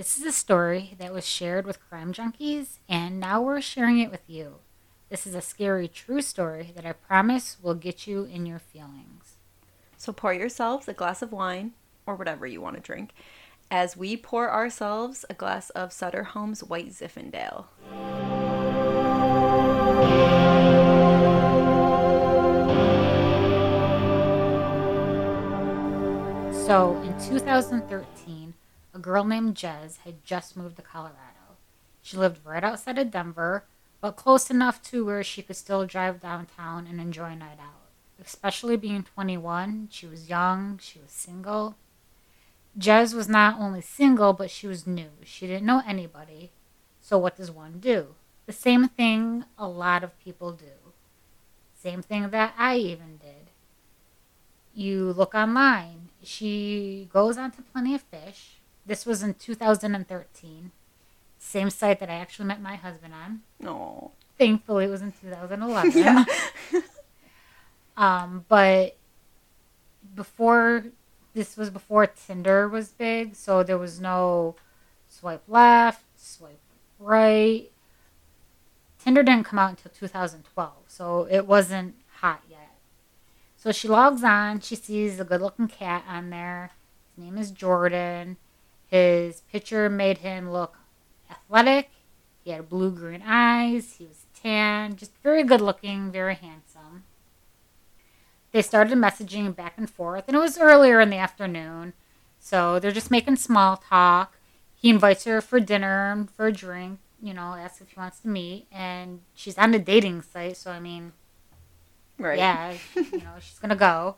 This is a story that was shared with Crime Junkies, and now we're sharing it with you. This is a scary, true story that I promise will get you in your feelings. So pour yourselves a glass of wine, or whatever you want to drink, as we pour ourselves a glass of Sutter Home's White Zinfandel. So, in 2013, a girl named Jez had just moved to Colorado. She lived right outside of Denver, but close enough to where she could still drive downtown and enjoy a night out. Especially being 21, she was young, she was single. Jez was not only single, but she was new. She didn't know anybody. So what does one do? The same thing a lot of people do. Same thing that I even did. You look online. She goes on to Plenty of Fish. This was in 2013. Same site that I actually met my husband on. No. Thankfully, it was in 2011. Yeah. But this was before Tinder was big, so there was no swipe left, swipe right. Tinder didn't come out until 2012, so it wasn't hot yet. So she logs on. She sees a good-looking cat on there. His name is Jordan. His picture made him look athletic. He had blue-green eyes. He was tan. Just very good-looking, very handsome. They started messaging back and forth, and it was earlier in the afternoon, so they're just making small talk. He invites her for dinner and for a drink, you know, asks if he wants to meet, and she's on the dating site, so I mean, right. Yeah, you know, she's going to go.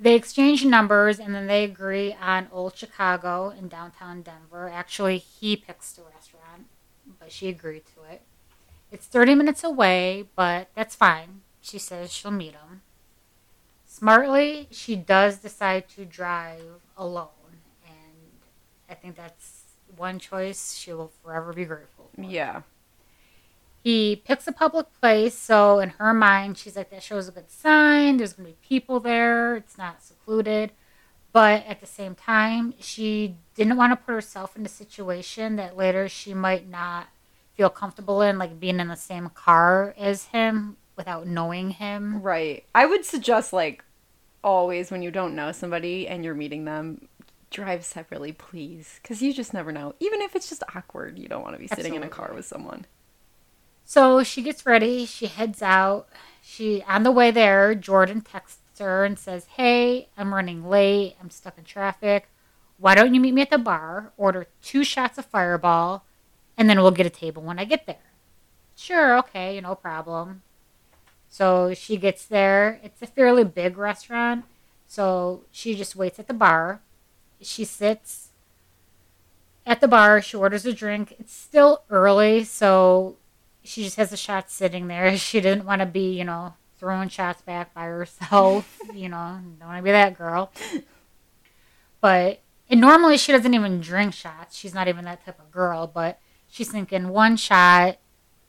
They exchange numbers, and then they agree on Old Chicago in downtown Denver. Actually, he picks the restaurant, but she agreed to it. It's 30 minutes away, but that's fine. She says she'll meet him. Smartly, she does decide to drive alone, and I think that's one choice she will forever be grateful for. Yeah. He picks a public place, so in her mind, she's like, that shows a good sign. There's going to be people there. It's not secluded. But at the same time, she didn't want to put herself in a situation that later she might not feel comfortable in, like being in the same car as him without knowing him. Right. I would suggest, like, always when you don't know somebody and you're meeting them, drive separately, please. Because you just never know. Even if it's just awkward, you don't want to be sitting in a car with someone. So she gets ready. She heads out. On the way there, Jordan texts her and says, hey, I'm running late. I'm stuck in traffic. Why don't you meet me at the bar, order 2 shots of Fireball, and then we'll get a table when I get there. Sure, okay, no problem. So she gets there. It's a fairly big restaurant, so she just waits at the bar. She sits at the bar. She orders a drink. It's still early, so she just has the shots sitting there. She didn't want to be, you know, throwing shots back by herself. You know, don't want to be that girl. But, and normally she doesn't even drink shots. She's not even that type of girl. But she's thinking, 1 shot,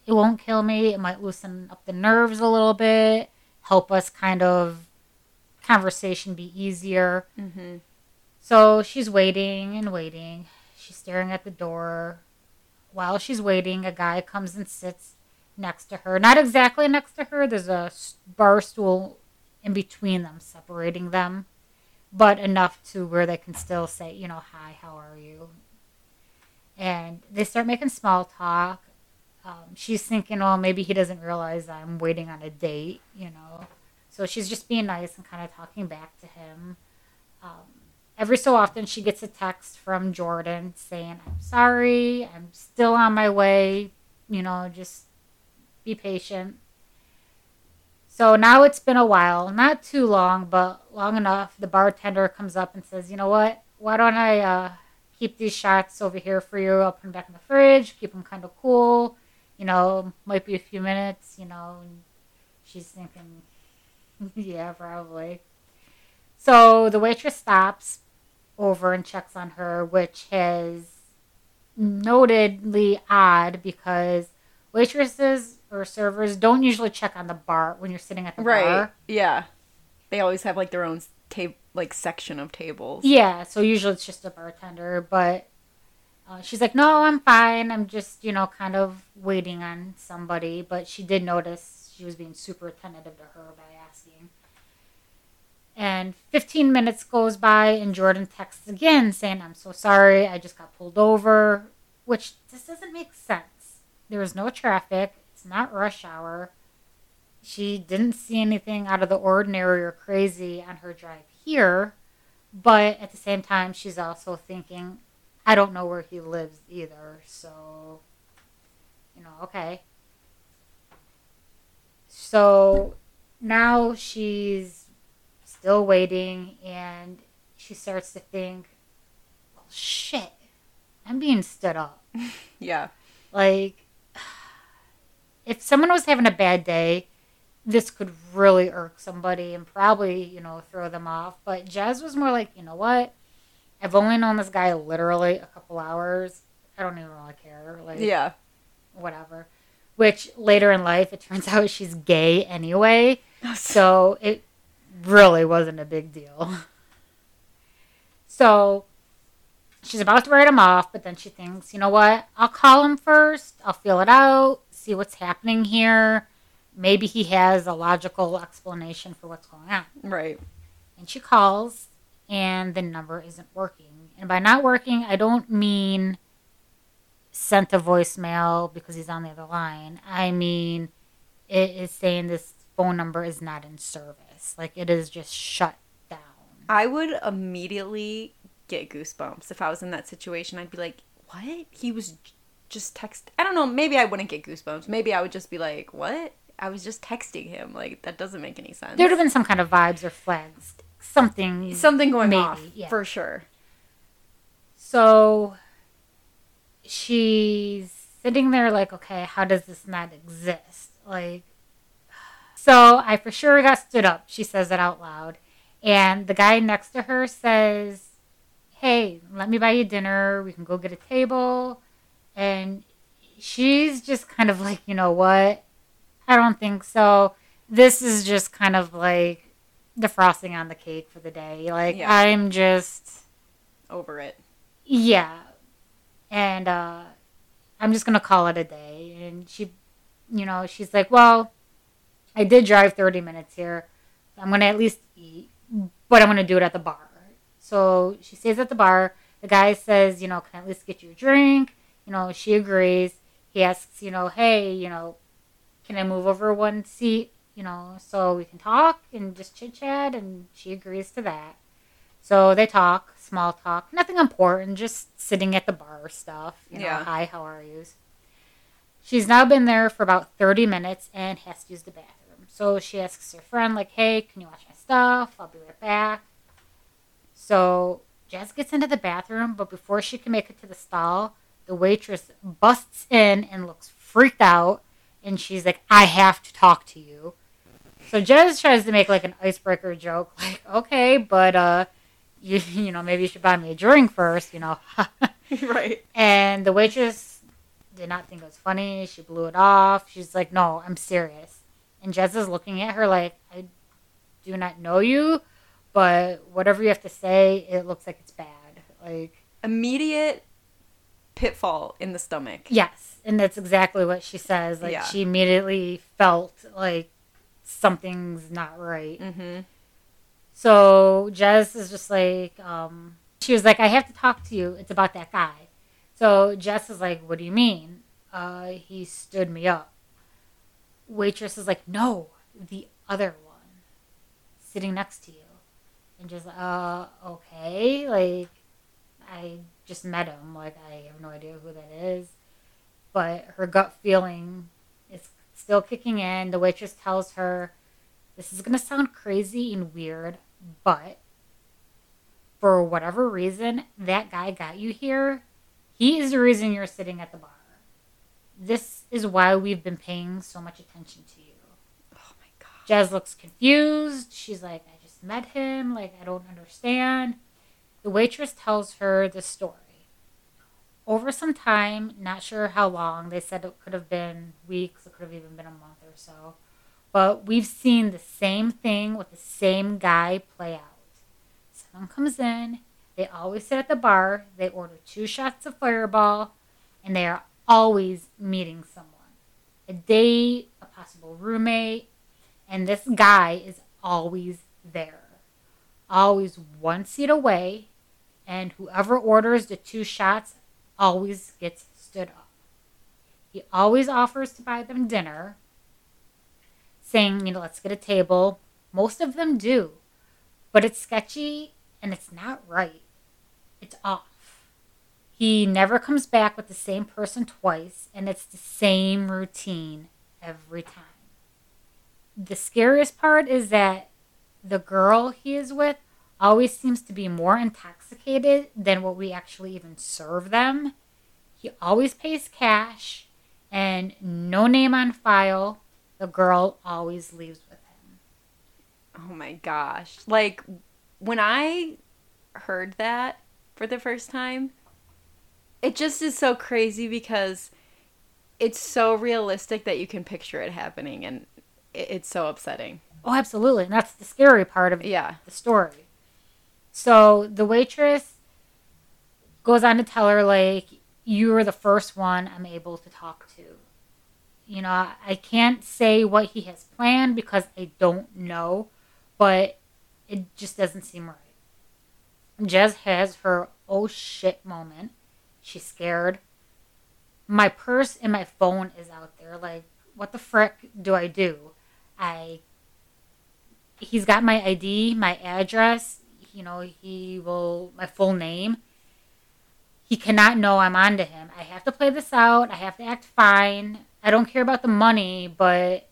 it won't kill me. It might loosen up the nerves a little bit. Help us kind of conversation be easier. Mm-hmm. So she's waiting and waiting. She's staring at the door. While she's waiting, a guy comes and sits next to her. Not exactly next to her. There's a bar stool in between them, separating them. But enough to where they can still say, you know, hi, how are you? And they start making small talk. She's thinking, well, maybe he doesn't realize I'm waiting on a date, you know. So she's just being nice and kind of talking back to him. Every so often, she gets a text from Jordan saying, I'm sorry, I'm still on my way, you know, just be patient. So now it's been a while, not too long, but long enough. The bartender comes up and says, you know what, why don't I keep these shots over here for you? I'll put them back in the fridge, keep them kind of cool, you know, might be a few minutes, you know. And she's thinking, yeah, probably. So the waitress stops over and checks on her, which is notably odd because waitresses or servers don't usually check on the bar when you're sitting at the bar. Right, yeah. They always have, like, their own section of tables. Yeah, so usually it's just a bartender, but She's like, no, I'm fine. I'm just, you know, kind of waiting on somebody. But she did notice she was being super tentative to her by asking. And 15 minutes goes by and Jordan texts again saying, I'm so sorry. I just got pulled over, which just doesn't make sense. There was no traffic. It's not rush hour. She didn't see anything out of the ordinary or crazy on her drive here. But at the same time, she's also thinking, I don't know where he lives either. So, you know, okay. So now she's still waiting and she starts to think, well, shit, I'm being stood up. Yeah. Like, if someone was having a bad day, this could really irk somebody and probably, you know, throw them off. But Jazz was more like, you know what? I've only known this guy literally a couple hours. I don't even really care. Like, yeah. Whatever. Which later in life, it turns out she's gay anyway. So it really wasn't a big deal. So she's about to write him off, but then she thinks, you know what? I'll call him first. I'll feel it out. See what's happening here. Maybe he has a logical explanation for what's going on. Right. And she calls, and the number isn't working. And by not working, I don't mean sent a voicemail because he's on the other line. I mean, it is saying this phone number is not in service. Like, it is just shut down. I would immediately get goosebumps if I was in that situation. I'd be like, what? He was just texting. I don't know. Maybe I wouldn't get goosebumps. Maybe I would just be like, what? I was just texting him. Like, that doesn't make any sense. There would have been some kind of vibes or flags. Something going maybe, off, yeah. For sure. So she's sitting there like, okay, how does this not exist? Like, so I for sure got stood up. She says it out loud. And the guy next to her says, hey, let me buy you dinner. We can go get a table. And she's just kind of like, you know what? I don't think so. This is just kind of like the frosting on the cake for the day. Like, yeah. I'm just over it. Yeah. And I'm just going to call it a day. And she, you know, she's like, well, I did drive 30 minutes here. I'm going to at least eat, but I'm going to do it at the bar. So she stays at the bar. The guy says, you know, can I at least get you a drink? You know, she agrees. He asks, you know, hey, you know, can I move over one seat? You know, so we can talk and just chit-chat, and she agrees to that. So they talk, small talk, nothing important, just sitting at the bar stuff. You know, hi, how are you? She's now been there for about 30 minutes and has to use the bathroom. So she asks her friend, like, hey, can you wash my stuff? I'll be right back. So Jazz gets into the bathroom, but before she can make it to the stall, the waitress busts in and looks freaked out, and she's like, I have to talk to you. So Jez tries to make, like, an icebreaker joke. Like, okay, but, you know, maybe you should buy me a drink first, you know. Right. And the waitress did not think it was funny. She blew it off. She's like, no, I'm serious. And Jez is looking at her like, I do not know you, but whatever you have to say, it looks like it's bad. Like, immediate pitfall in the stomach. Yes. And that's exactly what she says. Like, yeah. She immediately felt, like, something's not right. Mm-hmm. So Jess is just like, she was like, I have to talk to you. It's about that guy. So Jess is like, what do you mean? He stood me up. Waitress is like, no, the other one sitting next to you. And just, okay. Like, I just met him. Like, I have no idea who that is. But her gut feeling is still kicking in. The waitress tells her, this is going to sound crazy and weird, but for whatever reason, that guy got you here. He is the reason you're sitting at the bar. This is why we've been paying so much attention to you. Oh, my God. Jazz looks confused. She's like, I just met him. Like, I don't understand. The waitress tells her the story. Over some time, not sure how long, they said it could have been weeks, it could have even been a month or so, but we've seen the same thing with the same guy play out. Someone comes in, They always sit at the bar, they order 2 shots of Fireball, and they are always meeting someone. A date, a possible roommate, and this guy is always there. Always 1 seat away, and whoever orders the 2 shots always gets stood up. He always offers to buy them dinner, saying, you know, let's get a table. Most of them do, but it's sketchy and it's not right. It's off. He never comes back with the same person twice, and it's the same routine every time. The scariest part is that the girl he is with always seems to be more intoxicated than what we actually even serve them. He always pays cash, and no name on file. The girl always leaves with him. Oh my gosh. Like, when I heard that for the first time, it just is so crazy because it's so realistic that you can picture it happening, and it's so upsetting. Oh, absolutely. And that's the scary part of the story. So the waitress goes on to tell her, like, you are the first one I'm able to talk to. You know, I can't say what he has planned because I don't know, but it just doesn't seem right. Jez has her oh shit moment. She's scared. My purse and my phone is out there. Like, what the frick do I do? He's got my ID, my address, you know, my full name. He cannot know I'm on to him. I have to play this out. I have to act fine. I don't care about the money, but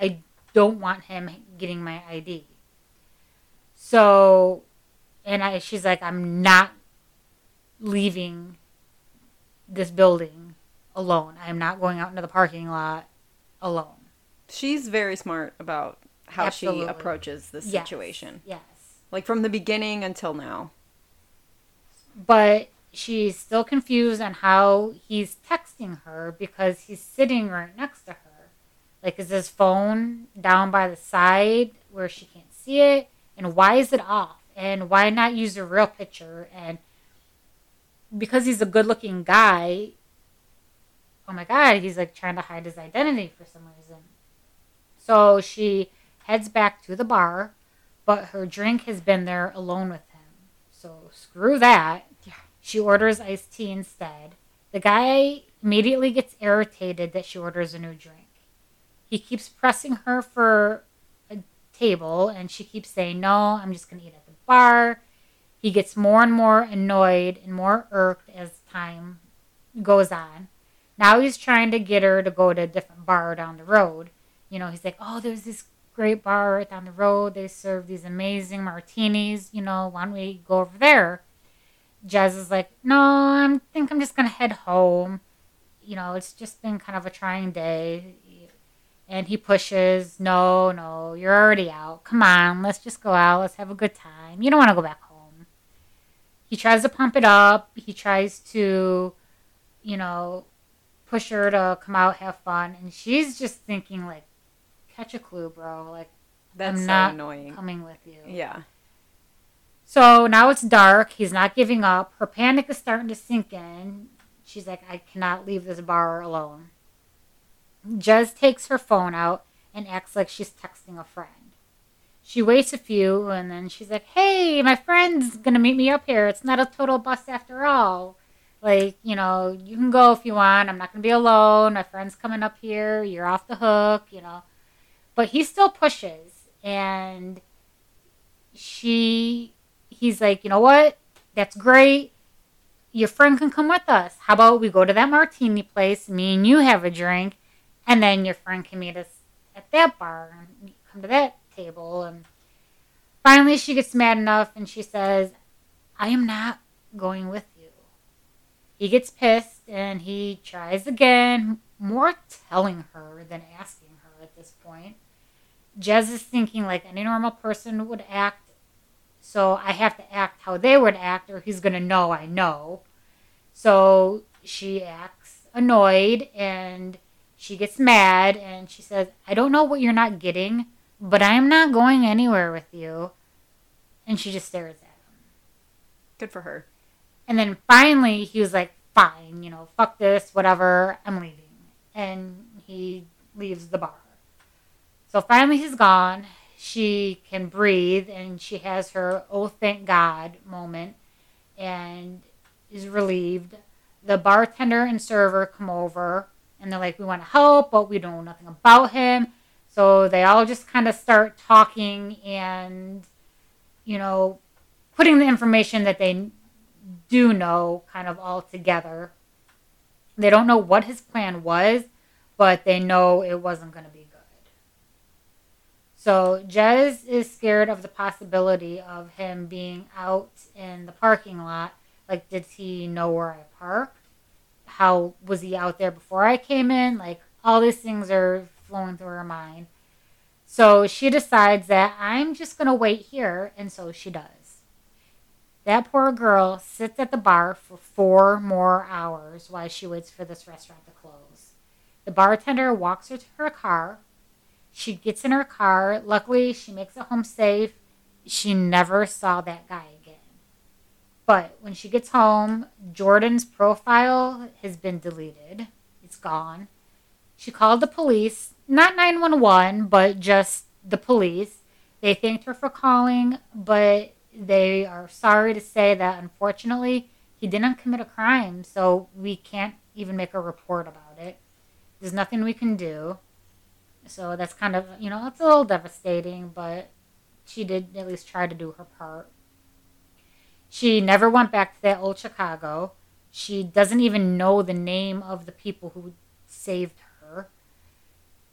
I don't want him getting my ID. So, and she's like, I'm not leaving this building alone. I'm not going out into the parking lot alone. She's very smart about how she approaches this situation. Yes. Like from the beginning until now. But she's still confused on how he's texting her because he's sitting right next to her. Like, is his phone down by the side where she can't see it? And why is it off? And why not use a real picture? And because he's a good-looking guy, oh my God, he's like trying to hide his identity for some reason. So she heads back to the bar, but her drink has been there alone with him. So screw that. Yeah. She orders iced tea instead. The guy immediately gets irritated that she orders a new drink. He keeps pressing her for a table, and she keeps saying, no, I'm just going to eat at the bar. He gets more and more annoyed and more irked as time goes on. Now he's trying to get her to go to a different bar down the road. You know, he's like, oh, there's this great bar right down the road. They serve these amazing martinis. You know, why don't we go over there? Jez is like, no, I think I'm just going to head home. You know, it's just been kind of a trying day. And he pushes, no, you're already out. Come on, let's just go out. Let's have a good time. You don't want to go back home. He tries to pump it up. He tries to, you know, push her to come out, have fun. And she's just thinking, like, catch a clue, bro. Like, that's I'm not so annoying. Coming with you. Yeah. So now it's dark. He's not giving up. Her panic is starting to sink in. She's like, I cannot leave this bar alone. Jez takes her phone out and acts like she's texting a friend. She waits a few, and then she's like, hey, my friend's going to meet me up here. It's not a total bust after all. Like, you know, you can go if you want. I'm not going to be alone. My friend's coming up here. You're off the hook, you know. But he still pushes, and he's like, you know what? That's great. Your friend can come with us. How about we go to that martini place, me and you have a drink, and then your friend can meet us at that bar and come to that table. And finally she gets mad enough and she says, I am not going with you. He gets pissed and he tries again, more telling her than asking her at this point. Jez is thinking like any normal person would act, so I have to act how they would act or he's going to know I know. So she acts annoyed and she gets mad and she says, I don't know what you're not getting, but I'm not going anywhere with you. And she just stares at him. Good for her. And then finally, he was like, fine, you know, fuck this, whatever, I'm leaving. And he leaves the bar. So finally he's gone. She can breathe, and she has her, oh, thank God moment, and is relieved. The bartender and server come over, and they're like, we want to help, but we don't know nothing about him. So they all just kind of start talking and, you know, putting the information that they do know kind of all together. They don't know what his plan was, but they know it wasn't going to be good. So Jez is scared of the possibility of him being out in the parking lot. Like, did he know where I parked? How was he out there before I came in? Like, all these things are flowing through her mind. So she decides that I'm just going to wait here. And so she does. That poor girl sits at the bar for 4 more hours while she waits for this restaurant to close. The bartender walks her to her car. She gets in her car. Luckily, she makes it home safe. She never saw that guy again. But when she gets home, Jordan's profile has been deleted. It's gone. She called the police. Not 911, but just the police. They thanked her for calling, but they are sorry to say that, unfortunately, he didn't commit a crime, so we can't even make a report about it. There's nothing we can do. So that's kind of, you know, it's a little devastating, but she did at least try to do her part. She never went back to that old Chicago. She doesn't even know the name of the people who saved her.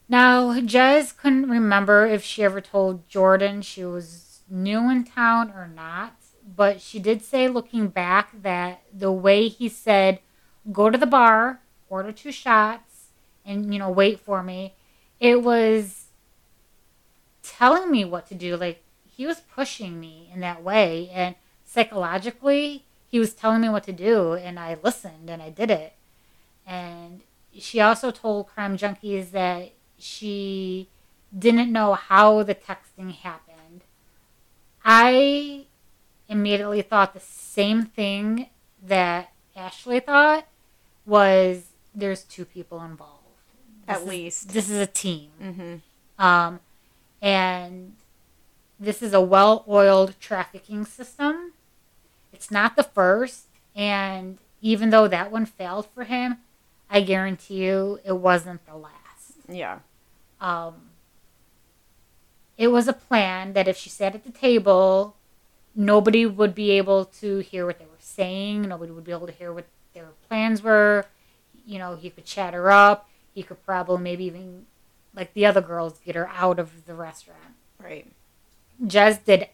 Now, Jez couldn't remember if she ever told Jordan she was new in town or not, but she did say, looking back, that the way he said, go to the bar, order 2 shots, and, you know, wait for me, it was telling me what to do. Like, he was pushing me in that way, and psychologically, he was telling me what to do, and I listened, and I did it. And she also told Crime Junkies that she didn't know how the texting happened. I immediately thought the same thing that Ashley thought, was there's 2 people involved. At least. This is a team. Mm-hmm. And this is a well-oiled trafficking system. It's not the first, and even though that one failed for him, I guarantee you it wasn't the last. Yeah. It was a plan that if she sat at the table, nobody would be able to hear what they were saying. Nobody would be able to hear what their plans were. You know, he could chat her up. He could probably maybe even, like the other girls, get her out of the restaurant. Right. Jez did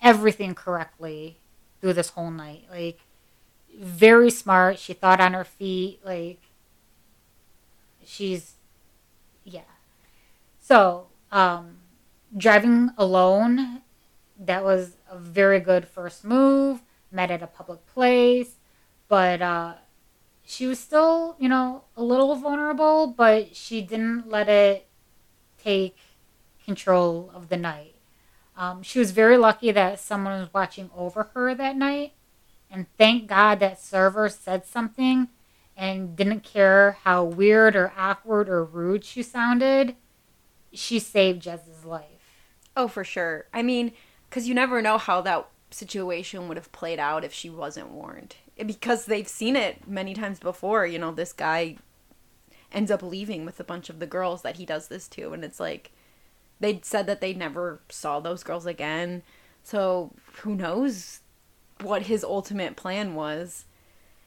everything correctly through this whole night. Like, very smart. She thought on her feet. Like, she's, yeah. So, driving alone, that was a very good first move. Met at a public place. But she was still, you know, a little vulnerable, but she didn't let it take control of the night. She was very lucky that someone was watching over her that night. And thank God that server said something and didn't care how weird or awkward or rude she sounded. She saved Jez's life. Oh, for sure. I mean, because you never know how that situation would have played out if she wasn't warned. Because they've seen it many times before. You know, this guy ends up leaving with a bunch of the girls that he does this to. And it's like, they said that they never saw those girls again. So who knows what his ultimate plan was.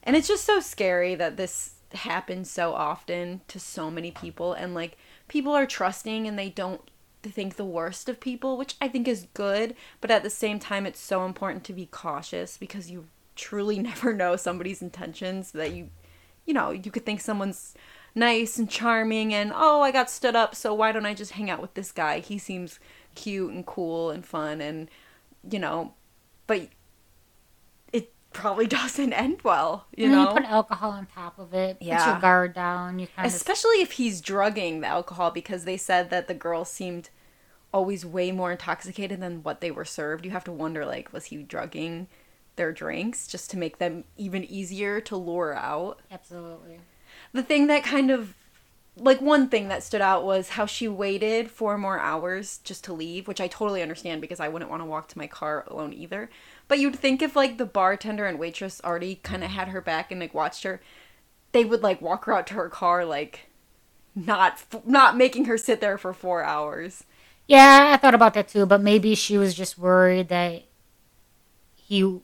And it's just so scary that this happens so often to so many people. And, like, people are trusting and they don't think the worst of people, which I think is good. But at the same time, it's so important to be cautious because you truly never know somebody's intentions, that you know, you could think someone's nice and charming and, oh, I got stood up, so why don't I just hang out with this guy? He seems cute and cool and fun and, you know, but it probably doesn't end well, you know? You put alcohol on top of it, yeah. Put your guard down. Especially if he's drugging the alcohol, because they said that the girl seemed always way more intoxicated than what they were served. You have to wonder, like, was he drugging their drinks just to make them even easier to lure out. Absolutely. The thing that kind of, like, one thing that stood out was how she waited 4 more hours just to leave, which I totally understand because I wouldn't want to walk to my car alone either. But you'd think if, like, the bartender and waitress already kind of had her back and, like, watched her, they would, like, walk her out to her car, like, not making her sit there for 4 hours. Yeah, I thought about that too, but maybe she was just worried that he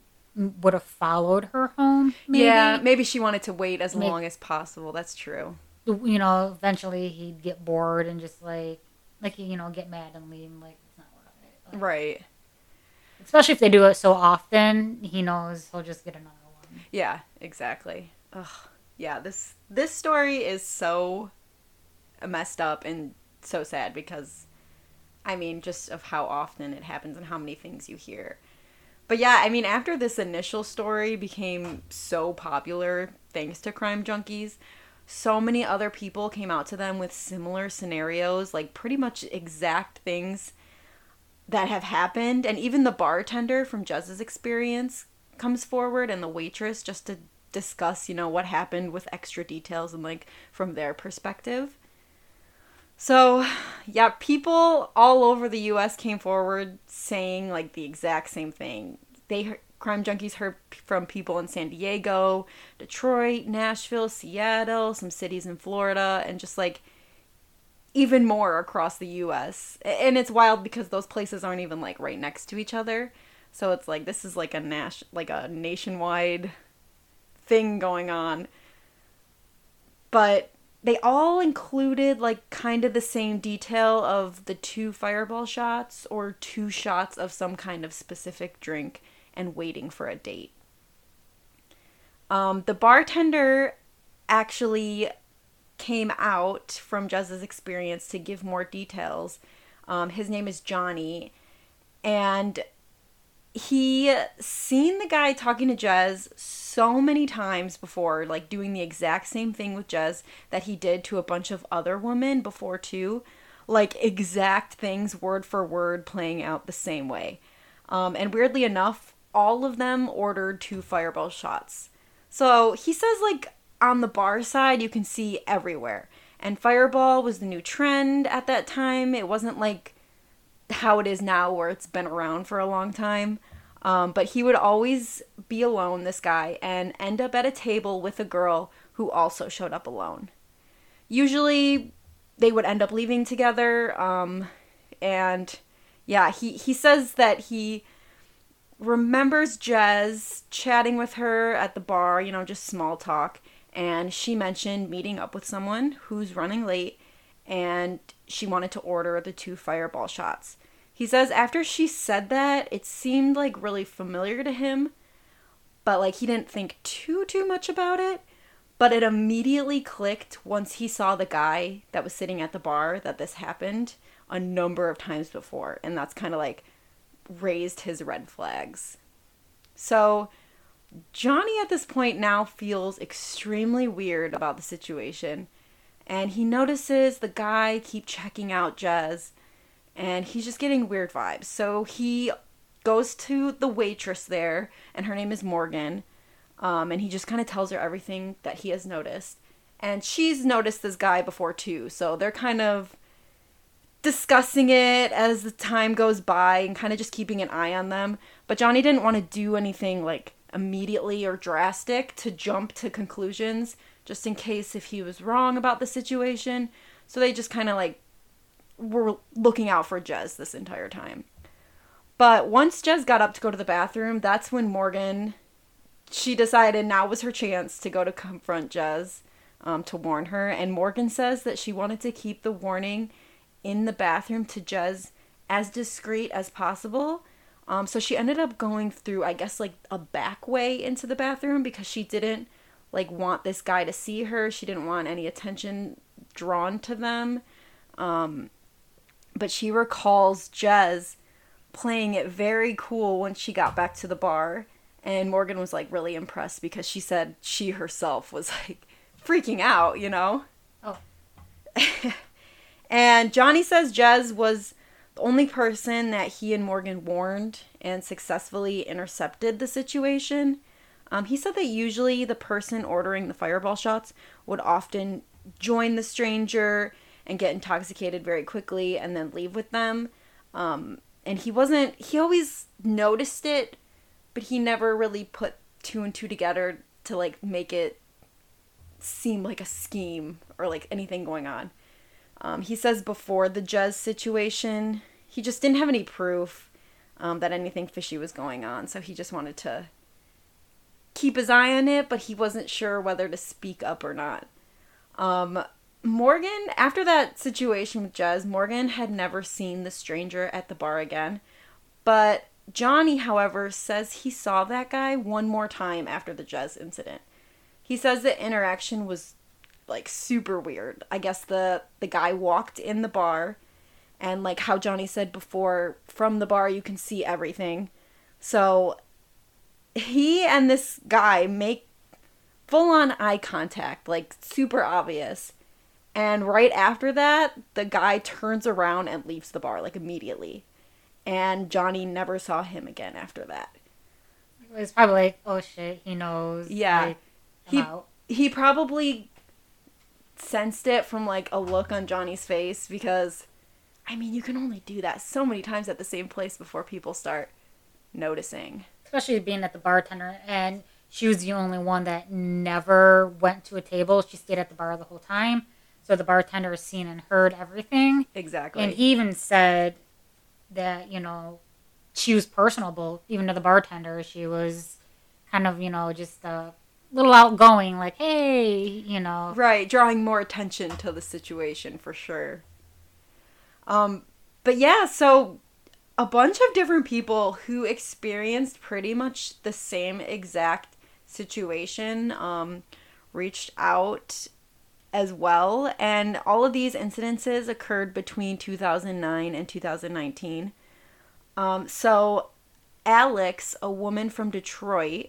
would have followed her home, maybe. Yeah, maybe she wanted to wait as long as possible. That's true. You know, eventually he'd get bored and just, like, you know, get mad and leave. Like, it's not worth it. Like, right. Especially if they do it so often, he knows he'll just get another one. Yeah, exactly. Ugh. Yeah, this story is so messed up and so sad because, I mean, just of how often it happens and how many things you hear. But yeah, I mean, after this initial story became so popular, thanks to Crime Junkies, so many other people came out to them with similar scenarios, like pretty much exact things that have happened. And even the bartender from Jez's experience comes forward, and the waitress, just to discuss, you know, what happened with extra details and, like, from their perspective. So, yeah, people all over the U.S. came forward saying, like, the exact same thing. Crime Junkies heard from people in San Diego, Detroit, Nashville, Seattle, some cities in Florida, and just, like, even more across the U.S. And it's wild because those places aren't even, like, right next to each other. So it's, like, this is, like, a nationwide thing going on. But they all included, like, kind of the same detail of the 2 fireball shots or 2 shots of some kind of specific drink and waiting for a date. The bartender actually came out from Jez's experience to give more details. His name is Johnny, and he seen the guy talking to Jez so many times before, like doing the exact same thing with Jez that he did to a bunch of other women before too. Like, exact things, word for word, playing out the same way. And weirdly enough, all of them ordered 2 fireball shots. So he says, like, on the bar side, you can see everywhere. And Fireball was the new trend at that time. It wasn't like how it is now where it's been around for a long time. But he would always be alone, this guy, and end up at a table with a girl who also showed up alone. Usually they would end up leaving together. And yeah, he says that he remembers Jez chatting with her at the bar, you know, just small talk. And she mentioned meeting up with someone who's running late, and she wanted to order the 2 fireball shots. He says after she said that, it seemed, like, really familiar to him, but, like, he didn't think too much about it. But it immediately clicked once he saw the guy that was sitting at the bar that this happened a number of times before, and that's kind of, like, raised his red flags. So Johnny at this point now feels extremely weird about the situation. And he notices the guy keep checking out Jez, and he's just getting weird vibes. So he goes to the waitress there, and her name is Morgan. And he just kind of tells her everything that he has noticed. And she's noticed this guy before too. So they're kind of discussing it as the time goes by and kind of just keeping an eye on them. But Johnny didn't want to do anything, like, immediately or drastic to jump to conclusions, just in case if he was wrong about the situation. So they just kind of, like, were looking out for Jez this entire time. But once Jez got up to go to the bathroom, that's when Morgan, she decided now was her chance to go to confront Jez, to warn her. And Morgan says that she wanted to keep the warning in the bathroom to Jez as discreet as possible. So she ended up going through, I guess, like, a back way into the bathroom because she didn't, like, want this guy to see her. She didn't want any attention drawn to them. But she recalls Jez playing it very cool when she got back to the bar. And Morgan was, like, really impressed because she said she herself was, like, freaking out, you know? Oh. And Johnny says Jez was the only person that he and Morgan warned and successfully intercepted the situation. He said that usually the person ordering the fireball shots would often join the stranger and get intoxicated very quickly and then leave with them. And he always noticed it, but he never really put two and two together to like make it seem like a scheme or like anything going on. He says before the Jez situation, he just didn't have any proof that anything fishy was going on. So he just wanted to keep his eye on it, but he wasn't sure whether to speak up or not. Morgan, after that situation with Jez, Morgan had never seen the stranger at the bar again. But Johnny, however, says he saw that guy one more time after the Jez incident. He says the interaction was like super weird. I guess the guy walked in the bar and like how Johnny said before, from the bar you can see everything. So he and this guy make full-on eye contact, like super obvious. And right after that, the guy turns around and leaves the bar, like immediately. And Johnny never saw him again after that. It was probably like, oh shit, he knows. Yeah. Like, he probably sensed it from like a look on Johnny's face because, I mean, you can only do that so many times at the same place before people start noticing. Especially being at the bartender, and she was the only one that never went to a table. She stayed at the bar the whole time. So the bartender has seen and heard everything. Exactly. And he even said that, you know, she was personable. Even to the bartender, she was kind of, you know, just a little outgoing. Like, hey, you know. Right. Drawing more attention to the situation for sure. But yeah, so a bunch of different people who experienced pretty much the same exact situation reached out as well, and all of these incidences occurred between 2009 and 2019. So Alex, a woman from Detroit,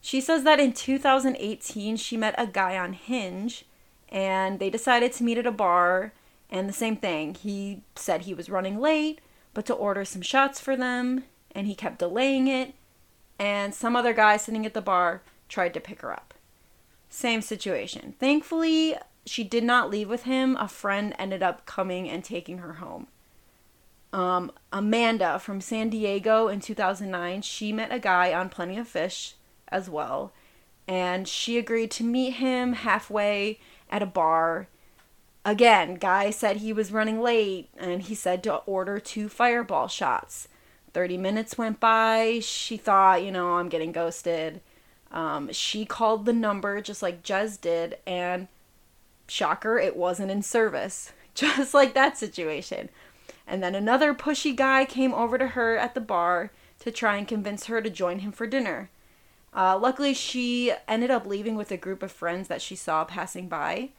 she says that in 2018 she met a guy on Hinge, and they decided to meet at a bar, and the same thing. He said he was running late, but to order some shots for them, and he kept delaying it, and some other guy sitting at the bar tried to pick her up. Same situation. Thankfully, she did not leave with him. A friend ended up coming and taking her home. Amanda from San Diego in 2009, she met a guy on Plenty of Fish as well. And she agreed to meet him halfway at a bar. Again, guy said he was running late and he said to order 2 fireball shots. 30 minutes went by. She thought, you know, I'm getting ghosted. She called the number just like Jez did, and shocker, it wasn't in service. Just like that situation. And then another pushy guy came over to her at the bar to try and convince her to join him for dinner. Luckily, she ended up leaving with a group of friends that she saw passing by.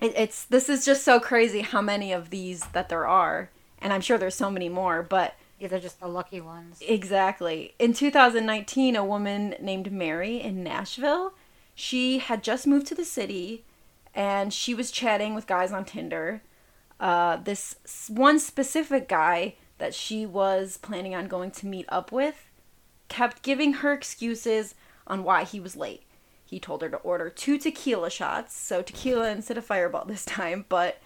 This is just so crazy how many of these that there are, and I'm sure there's so many more, but yeah, they're just the lucky ones. Exactly. In 2019, a woman named Mary in Nashville, she had just moved to the city, and she was chatting with guys on Tinder. This one specific guy that she was planning on going to meet up with kept giving her excuses on why he was late. He told her to order 2 tequila shots, so tequila instead of Fireball this time, but,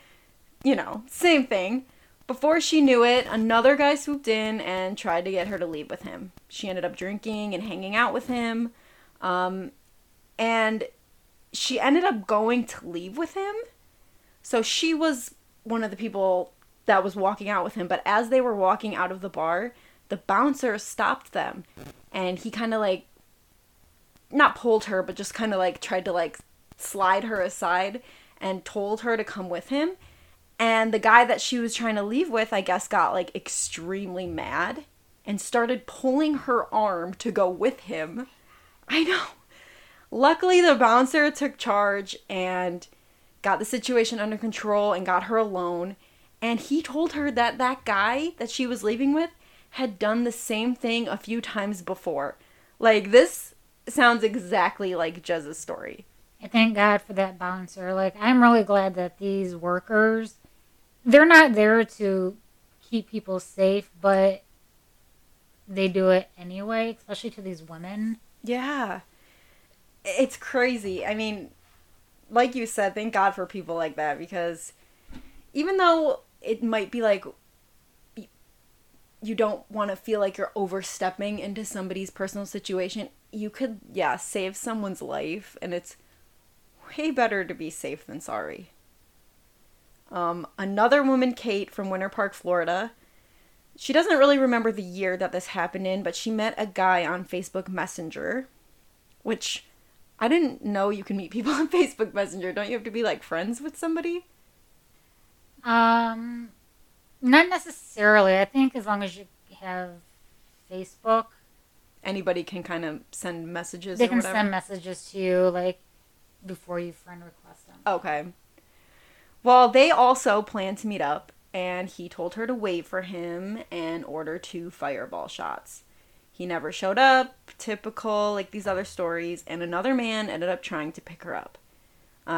you know, same thing. Before she knew it, another guy swooped in and tried to get her to leave with him. She ended up drinking and hanging out with him. And she ended up going to leave with him. So she was one of the people that was walking out with him. But as they were walking out of the bar, the bouncer stopped them. And he kind of like, not pulled her, but just kind of like tried to like slide her aside and told her to come with him. And the guy that she was trying to leave with, I guess, got, like, extremely mad and started pulling her arm to go with him. I know. Luckily, the bouncer took charge and got the situation under control and got her alone. And he told her that that guy that she was leaving with had done the same thing a few times before. Like, this sounds exactly like Jez's story. I thank God for that bouncer. Like, I'm really glad that these workers, they're not there to keep people safe, but they do it anyway, especially to these women. Yeah. It's crazy. I mean, like you said, thank God for people like that, because even though it might be like you don't want to feel like you're overstepping into somebody's personal situation, you could, yeah, save someone's life, and it's way better to be safe than sorry. Another woman, Kate, from Winter Park, Florida, she doesn't really remember the year that this happened in, but she met a guy on Facebook Messenger, which I didn't know you can meet people on Facebook Messenger. Don't you have to be, like, friends with somebody? Not necessarily. I think as long as you have Facebook, anybody can kind of send messages. They can send messages to you, like, before you friend request them. Okay. Well, they also planned to meet up, and he told her to wait for him and order 2 Fireball shots. He never showed up, typical, like these other stories, and another man ended up trying to pick her up.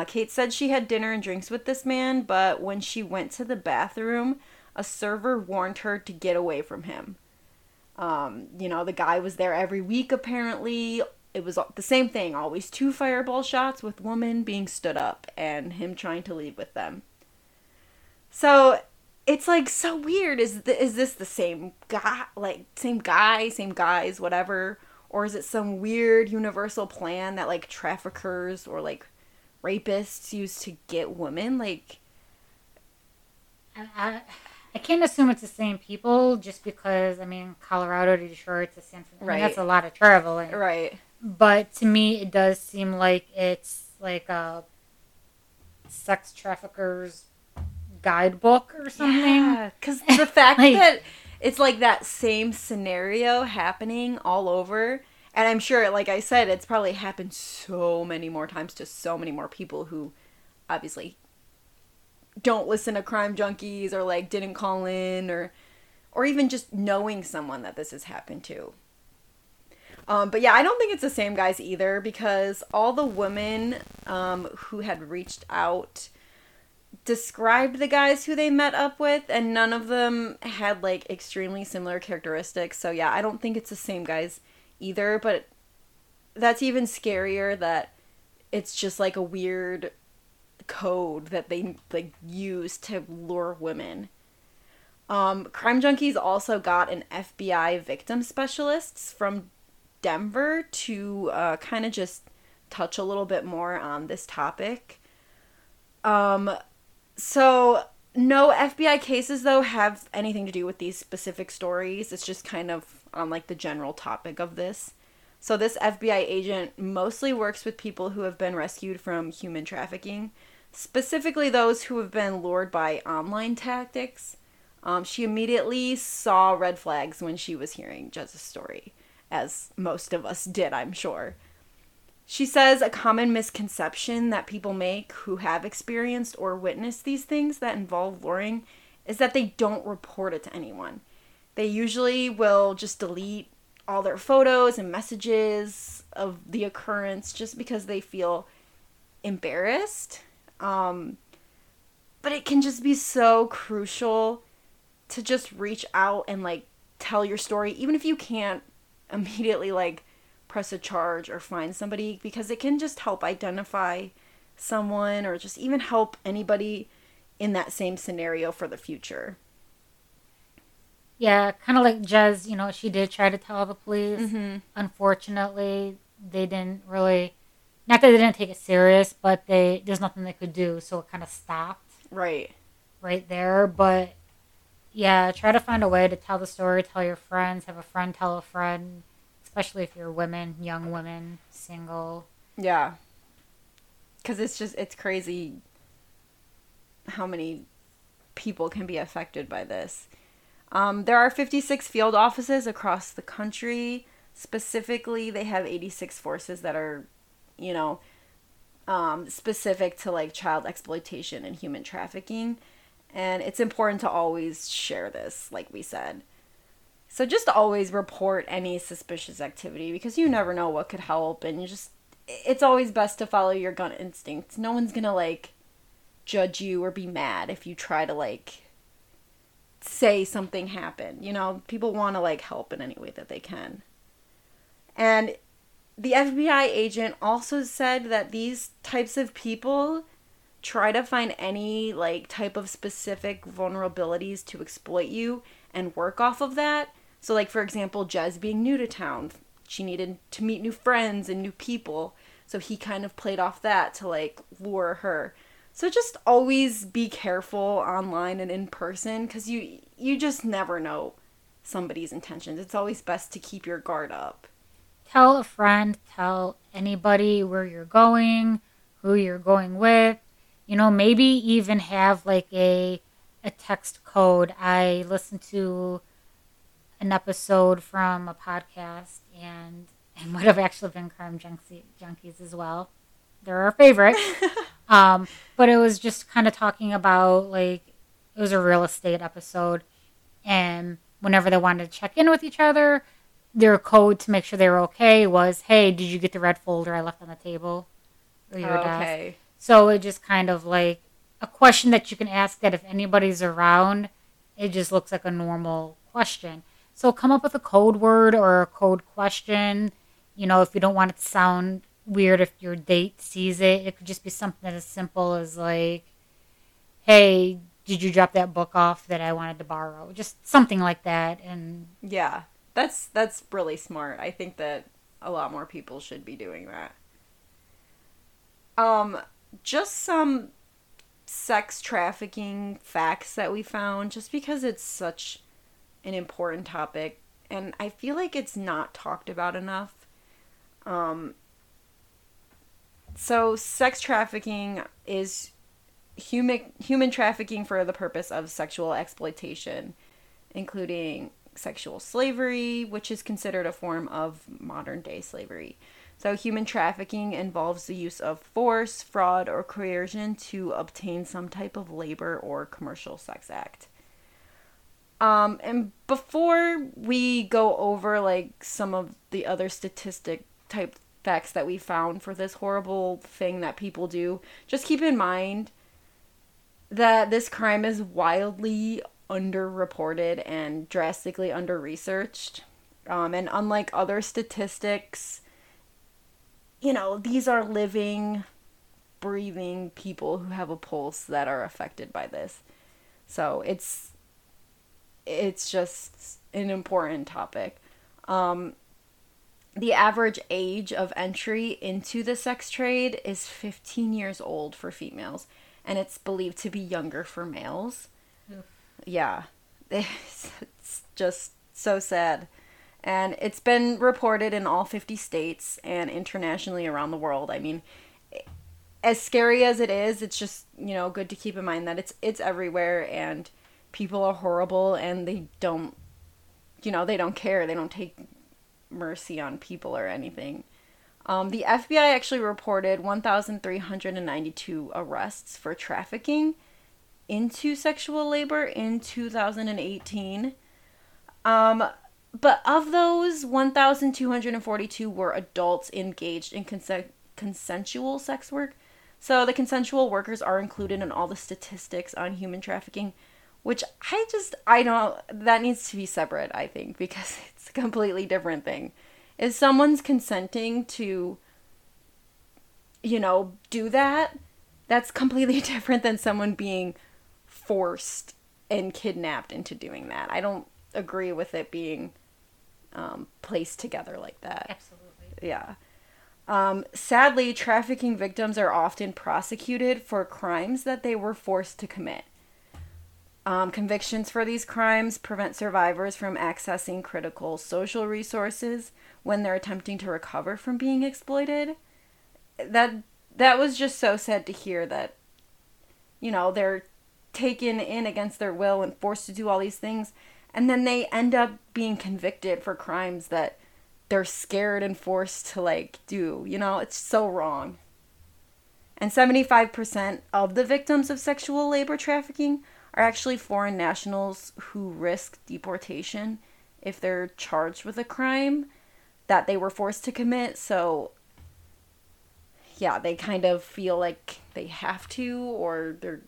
Kate said she had dinner and drinks with this man, but when she went to the bathroom, a server warned her to get away from him. You know, the guy was there every week, apparently. It was the same thing, always 2 Fireball shots with women being stood up and him trying to leave with them. So it's like so weird. Is this the same guy, like same guys, whatever? Or is it some weird universal plan that like traffickers or like rapists use to get women? Like, I can't assume it's the same people just because, I mean, Colorado to Detroit to San Francisco, right. That's a lot of traveling. Right. But to me, it does seem like it's like a sex trafficker's guidebook or something. Yeah, because the fact like, that it's like that same scenario happening all over, and I'm sure, like I said, it's probably happened so many more times to so many more people who obviously don't listen to Crime Junkies or like didn't call in or even just knowing someone that this has happened to. But yeah, I don't think it's the same guys either, because all the women who had reached out described the guys who they met up with, and none of them had like extremely similar characteristics. So yeah, I don't think it's the same guys either, but that's even scarier that it's just like a weird code that they like use to lure women. Crime Junkies also got an FBI victim specialist from Denver to kind of just touch a little bit more on this topic. So no FBI cases though have anything to do with these specific stories. It's just kind of on like the general topic of this. So this FBI agent mostly works with people who have been rescued from human trafficking, specifically those who have been lured by online tactics. She immediately saw red flags when she was hearing Jez's story, as most of us did, I'm sure. She says a common misconception that people make who have experienced or witnessed these things that involve luring is that they don't report it to anyone. They usually will just delete all their photos and messages of the occurrence just because they feel embarrassed. But it can just be so crucial to just reach out and like tell your story, even if you can't immediately like press a charge or find somebody, because it can just help identify someone or just even help anybody in that same scenario for the future. Yeah, kind of like Jez, you know, she did try to tell the police. Mm-hmm. Unfortunately, they didn't really, not that they didn't take it serious, but there's nothing they could do, so it kind of stopped. Right there, but yeah, try to find a way to tell the story, tell your friends, have a friend tell a friend, especially if you're women, young women, single. Yeah. Because it's crazy how many people can be affected by this. There are 56 field offices across the country. Specifically, they have 86 forces that are, you know, specific to like child exploitation and human trafficking. And it's important to always share this, like we said. So just always report any suspicious activity, because you never know what could help. And it's always best to follow your gut instincts. No one's going to, like, judge you or be mad if you try to, like, say something happened. You know, people want to, like, help in any way that they can. And the FBI agent also said that these types of people try to find any, like, type of specific vulnerabilities to exploit you and work off of that. So, like, for example, Jez being new to town, she needed to meet new friends and new people. So he kind of played off that to, like, lure her. So just always be careful online and in person, because you just never know somebody's intentions. It's always best to keep your guard up. Tell a friend, tell anybody where you're going, who you're going with. You know, maybe even have, like, a text code. I listened to an episode from a podcast, and it might have actually been Crime Junkies as well. They're our favorite. But it was just kind of talking about, like, it was a real estate episode, and whenever they wanted to check in with each other, their code to make sure they were okay was, hey, did you get the red folder I left on the table? Or your desk? So it just kind of, like, a question that you can ask that if anybody's around, it just looks like a normal question. So come up with a code word or a code question. You know, if you don't want it to sound weird if your date sees it, it could just be something as simple as, like, hey, did you drop that book off that I wanted to borrow? Just something like that. And yeah, that's really smart. I think that a lot more people should be doing that. Just some sex trafficking facts that we found, just because it's such an important topic, and I feel like it's not talked about enough. So sex trafficking is human trafficking for the purpose of sexual exploitation, including sexual slavery, which is considered a form of modern-day slavery. So human trafficking involves the use of force, fraud, or coercion to obtain some type of labor or commercial sex act. And before we go over, like, some of the other statistic type facts that we found for this horrible thing that people do, just keep in mind that this crime is wildly underreported and drastically under-researched. And unlike other statistics, you know, these are living, breathing people who have a pulse that are affected by this. So it's just an important topic. The average age of entry into the sex trade is 15 years old for females, and it's believed to be younger for males. Oof. Yeah. It's just so sad. And it's been reported in all 50 states and internationally around the world. I mean, as scary as it is, it's just, you know, good to keep in mind that it's everywhere, and people are horrible, and they don't, you know, they don't care. They don't take mercy on people or anything. The FBI actually reported 1,392 arrests for trafficking into sexual labor in 2018. But of those, 1,242 were adults engaged in consensual sex work. So the consensual workers are included in all the statistics on human trafficking, which that needs to be separate, I think, because it's a completely different thing. If someone's consenting to, you know, do that, that's completely different than someone being forced and kidnapped into doing that. I don't agree with it being placed together like that. Absolutely. Yeah. Sadly, trafficking victims are often prosecuted for crimes that they were forced to commit. Convictions for these crimes prevent survivors from accessing critical social resources when they're attempting to recover from being exploited. That was just so sad to hear that, you know, they're taken in against their will and forced to do all these things, and then they end up being convicted for crimes that they're scared and forced to, like, do. You know, it's so wrong. And 75% of the victims of sexual labor trafficking are actually foreign nationals who risk deportation if they're charged with a crime that they were forced to commit. So, yeah, they kind of feel like they have to, or they're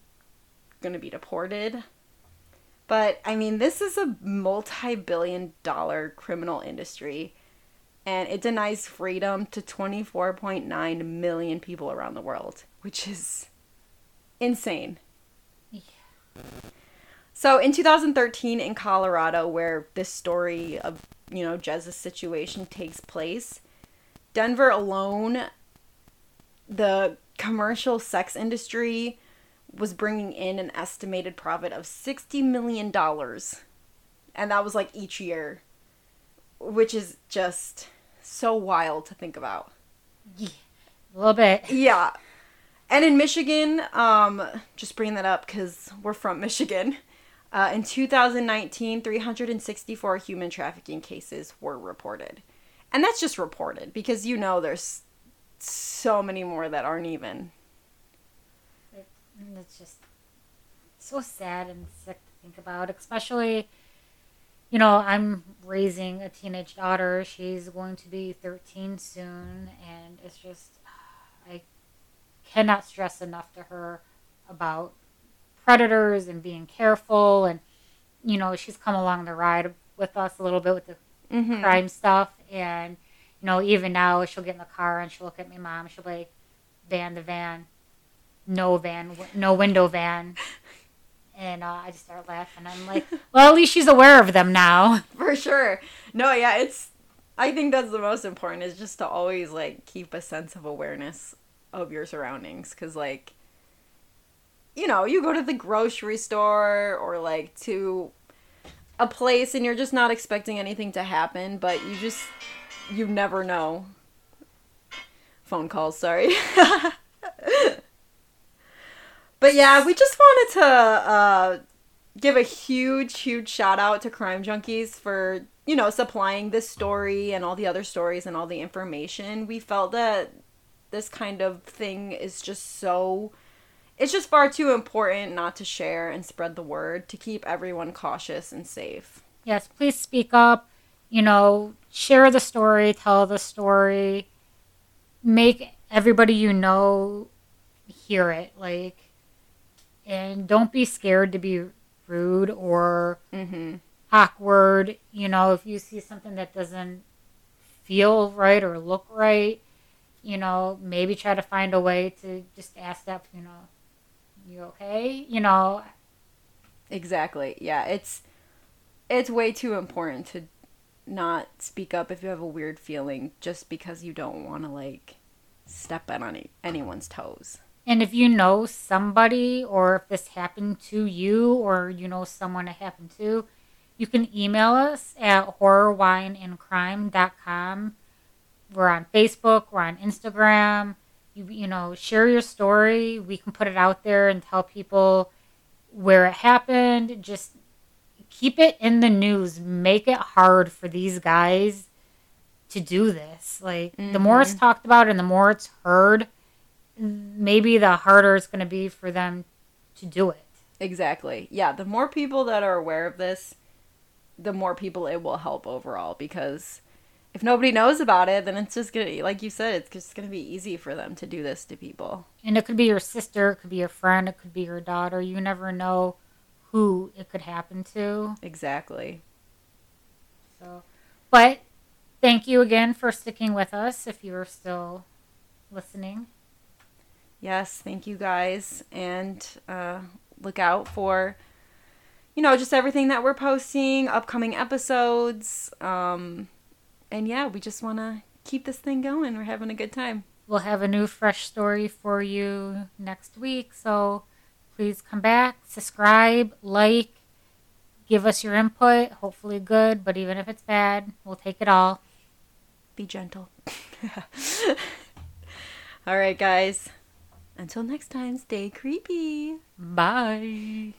going to be deported. But, I mean, this is a multi-billion-dollar criminal industry, and it denies freedom to 24.9 million people around the world, which is insane. Yeah. So, in 2013 in Colorado, where this story of, you know, Jez's situation takes place, Denver alone, the commercial sex industry was bringing in an estimated profit of $60 million. And that was like each year, which is just so wild to think about. Yeah, a little bit. Yeah. And in Michigan, just bringing that up because we're from Michigan, in 2019, 364 human trafficking cases were reported. And that's just reported because, you know, there's so many more that aren't even. And it's just so sad and sick to think about, especially, you know, I'm raising a teenage daughter. She's going to be 13 soon, and it's just, I cannot stress enough to her about predators and being careful. And, you know, she's come along the ride with us a little bit with the crime stuff. And, you know, even now she'll get in the car and she'll look at me, Mom, she'll be like, ban the van. No van, no window van. And I just start laughing. I'm like, well, at least she's aware of them now. For sure. No, yeah, I think that's the most important, is just to always, like, keep a sense of awareness of your surroundings. Because, like, you know, you go to the grocery store or, like, to a place and you're just not expecting anything to happen. But you just, you never know. Phone calls, sorry. But yeah, we just wanted to give a huge, huge shout out to Crime Junkies for, you know, supplying this story and all the other stories and all the information. We felt that this kind of thing is just so, it's just far too important not to share and spread the word, to keep everyone cautious and safe. Yes, please speak up, you know, share the story, tell the story, make everybody you know hear it, like. And don't be scared to be rude or awkward. You know, if you see something that doesn't feel right or look right, you know, maybe try to find a way to just ask that, you know, you okay? You know. Exactly. Yeah, it's way too important to not speak up if you have a weird feeling just because you don't want to, like, step on anyone's toes. And if you know somebody, or if this happened to you, or you know someone it happened to, you can email us at horrorwineandcrime.com. We're on Facebook. We're on Instagram. You know, share your story. We can put it out there and tell people where it happened. Just keep it in the news. Make it hard for these guys to do this. Like, the more it's talked about and the more it's heard, maybe the harder it's going to be for them to do it. Exactly. Yeah, the more people that are aware of this, the more people it will help overall. Because if nobody knows about it, then it's just going to, like you said, it's just going to be easy for them to do this to people. And it could be your sister, it could be your friend, it could be your daughter. You never know who it could happen to. Exactly. So, but thank you again for sticking with us if you're still listening. Yes, thank you guys, and look out for, you know, just everything that we're posting, upcoming episodes, and yeah, we just want to keep this thing going. We're having a good time. We'll have a new fresh story for you next week, so please come back, subscribe, like, give us your input, hopefully good, but even if it's bad, we'll take it all. Be gentle. All right, guys. Until next time, stay creepy. Bye.